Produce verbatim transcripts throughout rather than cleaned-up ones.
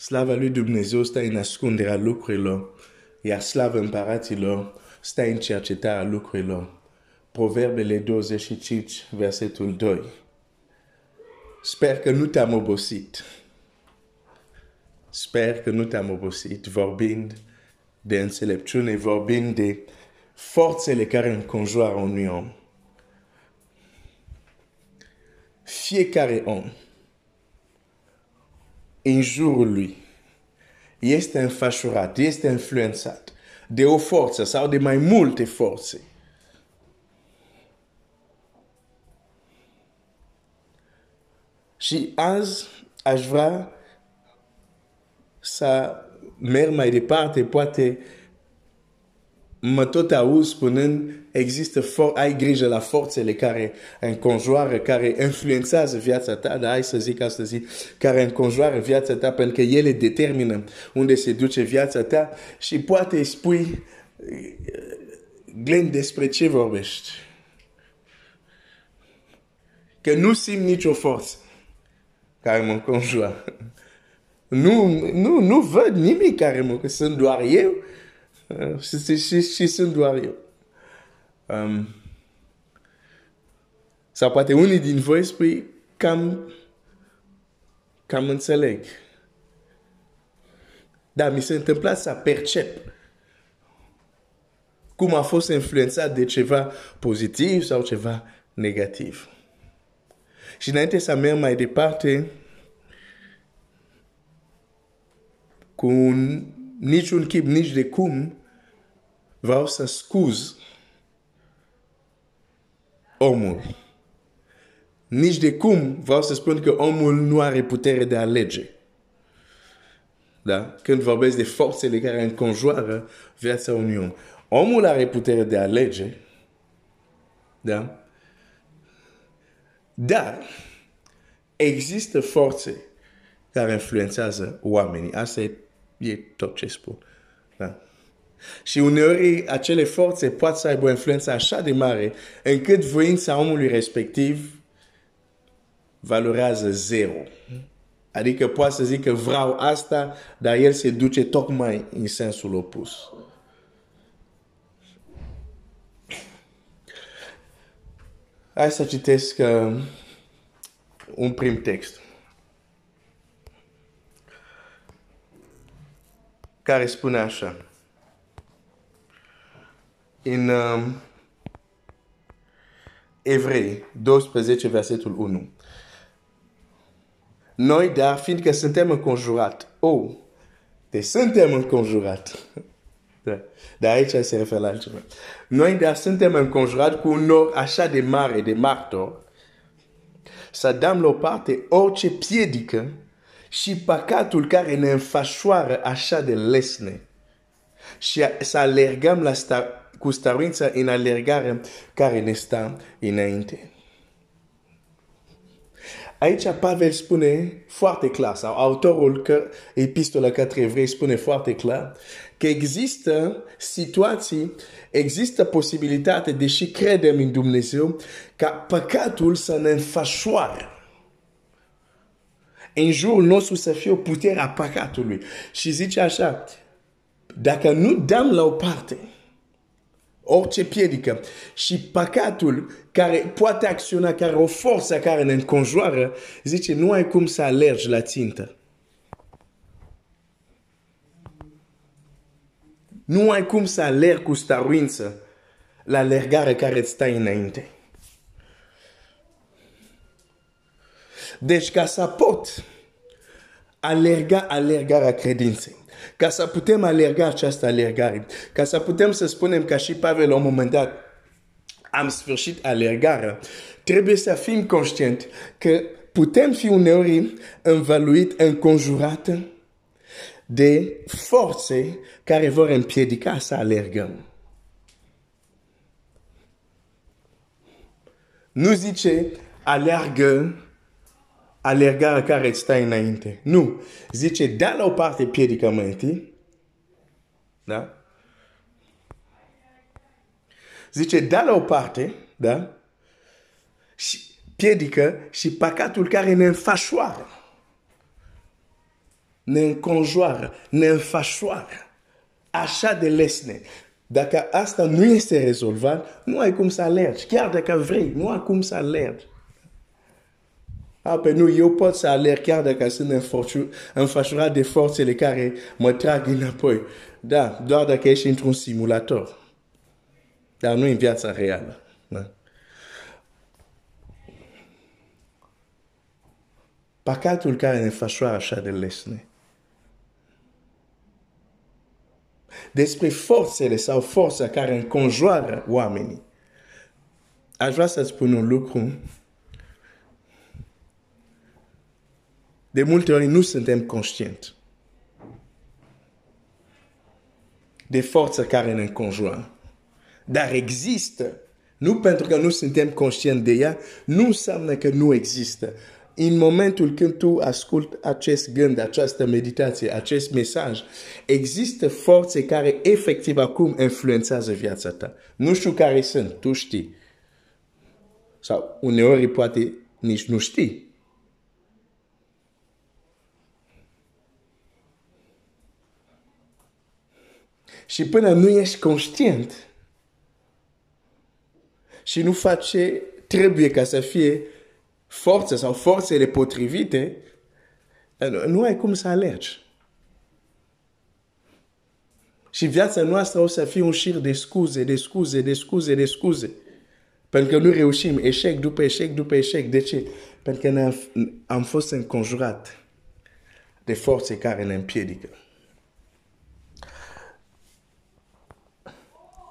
Slava lui Dumnezeu stă în ascunderea lucrurilor, iar slava împăraților stă în cercetarea lucrurilor. Proverbele douăzeci și cinci, versetul doi. Sper că nu te-am obosit. Sper că nu te-am obosit vorbind de înțelepciune, vorbind de forțele care înconjoară unui om. Fiecare om în jurul lui este înfășurat, este influențat de o forță sau de mai multe forțe. Și azi aș vrea să merg mai departe, poate mă tot auz spunând există for- ai grijă la forțele care înconjoară, care influențează viața ta, dar hai să zic astăzi, care înconjoară viața ta, pentru că ele determină unde se duce viața ta și poate îi spui, Glenn, despre ce vorbești? Că nu simt nicio forță care mă înconjoară. Nu, nu, nu văd nimic care mă, că sunt doar eu. Și, și, și sunt doar eu. Um, sau poate unii din voi spui cam, cam înțeleg. Dar mi se întâmplă să percep cum a fost influențat de ceva pozitiv sau ceva negativ. Și înainte să merg mai departe cu un, niciun chip, nici de cum, vreau să scuz omul. Nici de cum vreau să spun că omul nu are putere de alege. Da? Când vorbesc de forțele care înconjoară viața unui om. Omul are putere de alege. Da? Dar există forțe care influențează oamenii. Asta e, e tot ce spun. Da? Și uneori acele forțe poate să aibă o influență așa de mare încât voința omului respectiv valorează zero. Adică poate să zică vreau asta, dar el se duce tocmai în sensul opus. Hai să citesc uh, un prim text care spune așa. În uh, Evrei doisprezece, versetul unu. Noi, dar, fiindcă suntem înconjurat. Oh, te suntem înconjurat. Dar aici se referă la altceva. Noi, dar, suntem înconjurat cu un nor așa de mare, de martor, să dăm la o parte orice piedică și păcatul care ne înfășoară așa de lesne. Și să alergăm la sta- cu stăruința în alergare care ne stă înainte. Aici Pavel spune foarte clar, sau autorul că epistola către evrei spune foarte clar, că există situații, există posibilitate, deși credem în Dumnezeu, ca păcatul să ne înfășoare. În jurul nostru să fie o putere a păcatului. Și zice așa, dacă nu dăm la o parte orice piedică și păcatul care poate acționa, care o forță care ne înconjoară, zice, nu ai cum să alergi la țintă. Nu ai cum să alergi cu stăruință la alergare care îți stă înainte. Deci ca să pot alerga alergarea credinței, ca să putem alerga această alergare, ca să putem să spunem ca și Pavel la un moment dat, am sfârșit alergarea, trebuie să fim conștienți că putem fi uneori învăluit, înconjurat de forțe care vor împiedica să alergăm. Nu zice alergă alergarea care îți stă înainte. Nu. Zice, da la o parte piedică mai întâi. Da? Zice, da la o parte, da? Și piedică și păcatul care ne înfășoară. ne înconjoară, ne înfășoară. Așa de lesne. Dacă asta nu este rezolvat, nu ai cum să alergi. Chiar dacă vrei, nu ai cum să alergi. A, pe nu, eu pot să alerg chiar dacă sunt înfășurat de forțele care mă trag înapoi. Da, doar dacă ești într-un simulator. Dar nu în viața reală. Da. Păcatul care ne înfășoară așa de lesne. Despre forțele sau forța care înconjoară oamenii. Aș vrea să spun un lucru. De multe ori nu suntem conștienți de forța care ne înconjoară. Dar există. Nu pentru că nu suntem conștienți de ea, nu înseamnă că nu există. În momentul când tu asculti acest gând, această meditație, acest mesaj, există forțe care efectiv acum influențează viața ta. Nu știu care sunt, tu știi. Sau uneori poate nici nu știi. Și până nu ești conștient și nu faci ce trebuie ca să fie forțe sau forțele potrivite, nu ai cum să alergi. Și viața noastră o să fie un șir de scuze, de scuze, de scuze, de scuze. Pentru că nu reușim, eșec după eșec după eșec. De ce? Pentru că am fost înconjurat de forțe care ne împiedică.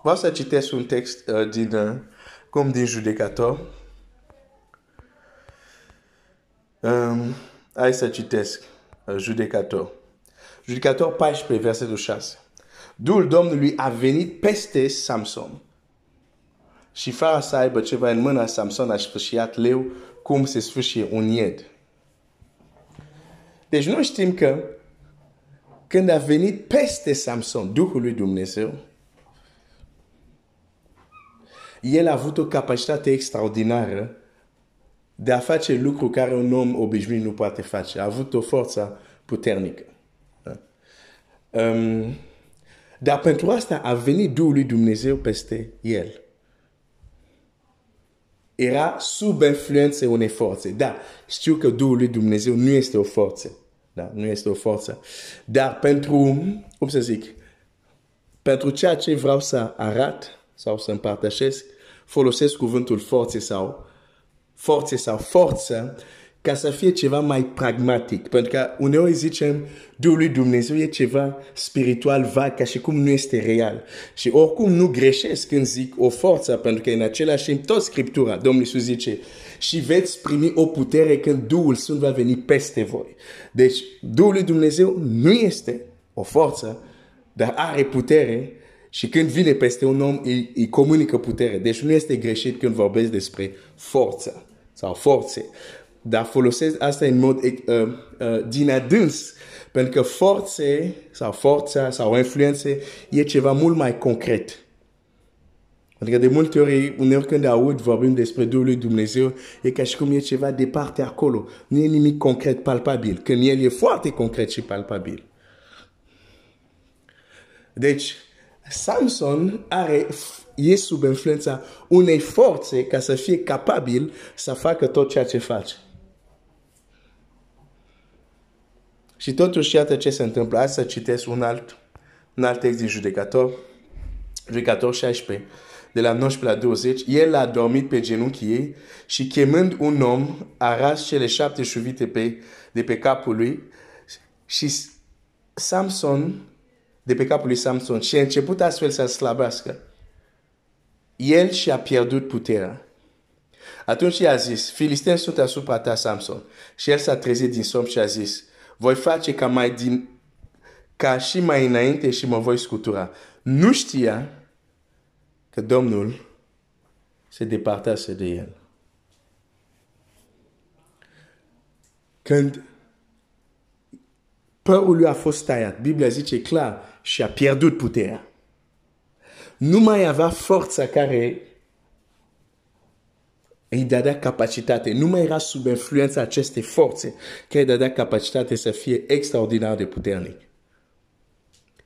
Vreau să citesc un text din, cum din Judecător. Um, hai să citesc uh, Judecător. Judecător paisprezece, versetul șase. Duhul Domnului a venit peste Samson. Și fără să aibă ceva în mâna, Samson a sfârșiat leu cum se sfârșie un ied. Deci noi știm că când a venit peste Samson Duhul lui Dumnezeu, el a avut o capacitate extraordinară de a face lucru care un om obișnuit nu poate face. A avut o forță puternică. Um, dar pentru asta a venit Duhul lui Dumnezeu peste el. Era sub influență unei forțe. Da, știu că Duhul lui Dumnezeu nu este o forță. Da, nu este o forță. Dar pentru, cum să zic, pentru ceea ce vreau să arat sau să împărtășesc, folosesc cuvântul forțe sau forțe sau forță, ca să fie ceva mai pragmatic. Pentru că uneori zicem, Duhul lui Dumnezeu e ceva spiritual vag, ca și cum nu este real. Și oricum nu greșesc când zic o forță, pentru că în același timp, tot Scriptura, Domnul Iisus zice, și veți primi o putere când Duhul Sfânt va veni peste voi. Deci, Duhul lui Dumnezeu nu este o forță, dar are putere. Și când vine peste un om, îi, îi comunică putere. Deci nu este greșit când vorbesc despre forță sau forțe. Dar folosesc asta în mod uh, uh, din adâns. Pentru că forțe sau forța sau influențe e ceva mult mai concret. Pentru că de multe ori, uneori când aud vorbim despre Duhul lui Dumnezeu, e ca și cum e ceva departe acolo. Nu e nimic concret, palpabil. Când el e foarte concret și palpabil. Deci, Samson are, e sub influența unei forțe ca să fie capabil să facă tot ceea ce face. Și totuși, iată ce se întâmplă. Hai să citesc un alt, un alt text din Judecător, Judecător șaisprezece, de la nouăsprezece la douăzeci. El a dormit pe genunchii ei și chemând un om a ras cele șapte șuvite pe, de pe capul lui și Samson de pe capul lui Samson și a început astfel să slăbească. El și-a pierdut puterea. Atunci i-a zis, filisteni sunt asupra ta, Samson. Și el s-a trezit din somn și a zis, voi face ca, mai din... ca și mai înainte și mă voi scutura. Nu știa că Domnul se departase de el. Când părul lui a fost tăiat, Biblia zice clar, și a pierdut puterea. Nu mai avea forța care îi dădea capacitate. Nu mai era sub influența acestei forțe, că îi dădea capacitate să fie extraordinar de puternic.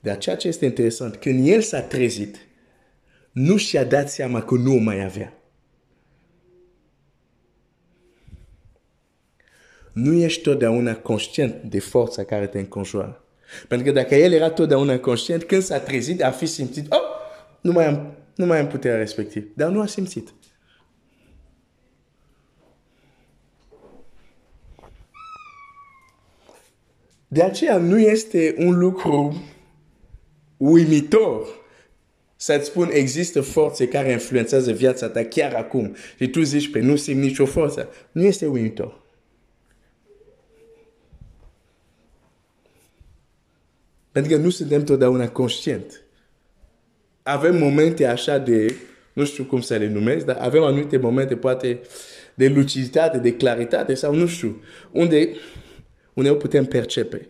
Dar ceea ce este interesant, când el s-a trezit, nu și-a dat seama că nu o mai avea. Nu ești totdeauna conștient de forța care te înconjoară. Pentru că dacă el era totdeauna conștient, când s-a trezit, a fi simțit, oh, nu mai am, nu mai am puterea respectiv. Dar nu a simțit. De aceea nu este un lucru uimitor să-ți spun, există forțe care influențează viața ta chiar acum. Și tu zici, pe nu simt nicio forță. Nu este uimitor. Pentru că nu suntem totdeauna conștient. Avem momente așa de, nu știu cum să le numesc, dar avem anumite momente poate de luciditate, de claritate sau nu știu, unde uneori putem percepe.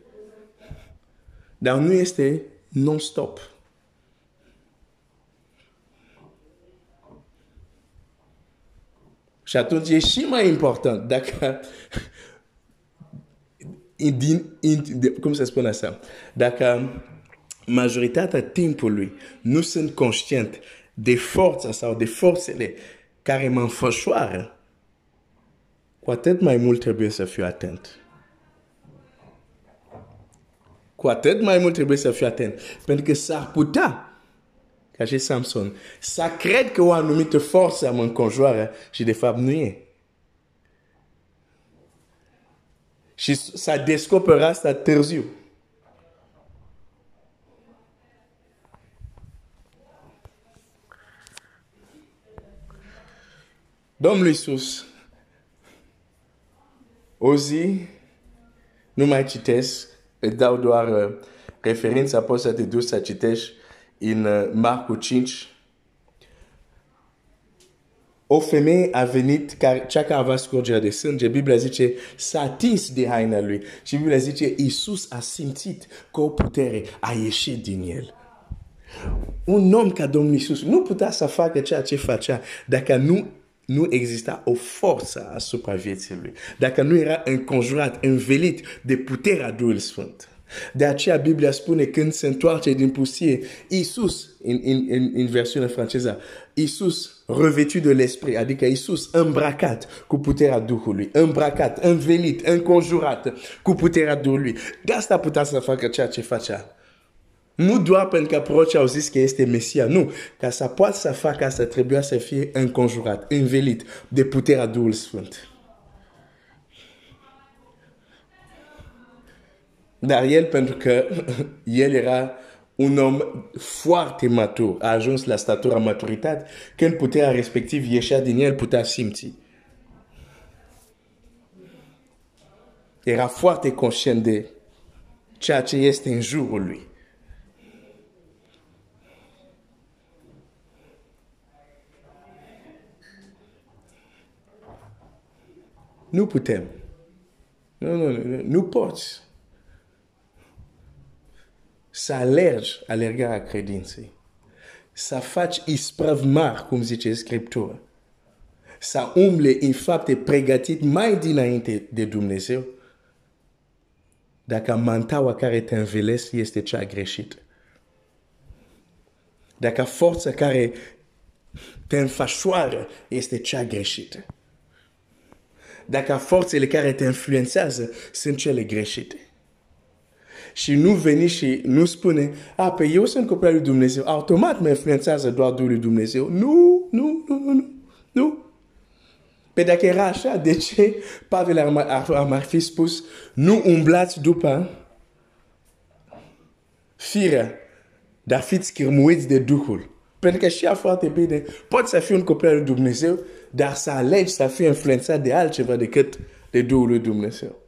Dar nu este non-stop. Și atunci e și mai important dacă... Din, in, de, cum se spune asta? Dacă majoritatea timpului nu sunt conștient de forța sau de forțele care mă înfășoară, cu atât mai mult trebuie să fiu atent. Cu atât mai mult trebuie să fiu atent. Pentru că s-ar putea, ca și Samson, să cred că o anumită forță mă înconjoară și de fapt nu e. Și s-a descoperit asta târziu. Domnul Iisus, o zi, nu mai citesc, îți dau doar referința, poți să te duci să citești în Marcu cinci. O femeie a venit, care, cea care avea scurgerea de sânge, Biblia zice, s-a atins de haina lui. Și Biblia zice, Iisus a simțit că o putere a ieșit din el. Un om ca Domnul Iisus nu putea să facă ceea ce facea dacă nu, nu exista o forță asupra vieții lui. Dacă nu era înconjurat, învelit de puterea Duhului Sfânt. De aceea Biblia spune, când se întoarce din pustie, Iisus, în, în, în, în versiunea franceză, Iisus revêtu de l'esprit, adică Iisus îmbrăcat cu puterea Duhului, îmbrăcat, învelit, înconjurat cu puterea Duhului. De asta putea să facă ceea ce facea. Nu doar pentru că prorocii au zis că este Mesia, nu. Ca să poată să facă asta, trebuia să fie înconjurat, învelit de puterea Duhului Sfânt. Dar el, pentru că el era un om foarte matur, a ajuns la statura maturitate, când puterea respectiv ieșea din el, putea simți. Era foarte conștient de ceea ce este în jurul lui. Nu putem. Nu, nu, nu, nu poți. Să alergi alergarea credinței. Să faci isprăvi mari, cum zice Scriptura. Să umble în fapte pregătite mai dinainte de Dumnezeu. Dacă mantaua care te învelezi este cea greșită. Dacă forța care te înfășoară este cea greșită. Dacă forțele care te influențează sunt cele greșite. Și nu veni și nu spune, a, pe eu sunt copil lui Dumnezeu, automat mă influențează doar Duhul lui Dumnezeu. Nu, nu, nu, nu, nu. Pe dacă era așa, de ce Pavel ar fi spus, nu umblați după firea, dar fiți chirmuiți de Duhul. Pentru că și a foarte bine, poți să fii un copil al lui Dumnezeu, dar să alegi să fii influențat de altceva decât de Duhul lui Dumnezeu.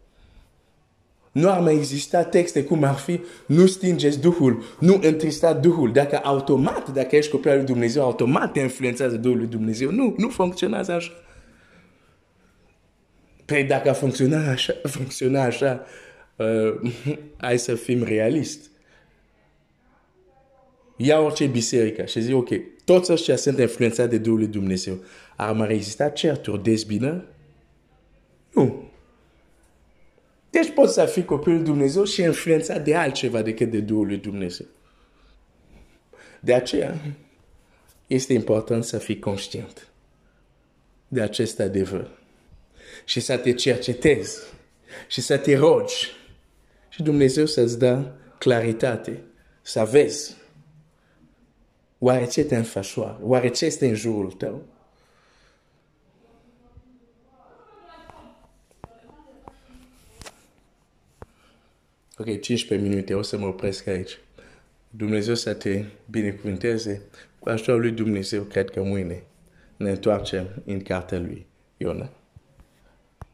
Nu ar mai exista texte cum ar fi, nu stingeți Duhul, nu întrista Duhul. Dacă automat, dacă ești copil al lui Dumnezeu, automat te influențează Duhul lui Dumnezeu. Nu, nu funcționează așa. Păi dacă funcționa așa, funcționa așa, uh, hai să fim realisti. Ia orice biserică și zi, ok, toți ăștia sunt influențați de Duhul lui Dumnezeu. Ar mai rezista certuri, dezbinări? Nu. Deci poți să fii copilul lui Dumnezeu și influențat de altceva decât de Duhul lui Dumnezeu. De aceea, este important să fii conștient de acest adevăr și să te cercetezi și să te rogi și Dumnezeu să-ți dea claritate, să vezi oare ce te înfășoară, oare ce este în jurul tău. Ok, cincisprezece minute, o să mă opresc aici. Dumnezeu să te binecuvânteze. Cu ajutorul lui Dumnezeu, cred că mâine ne întoarcem în cartea lui Iona.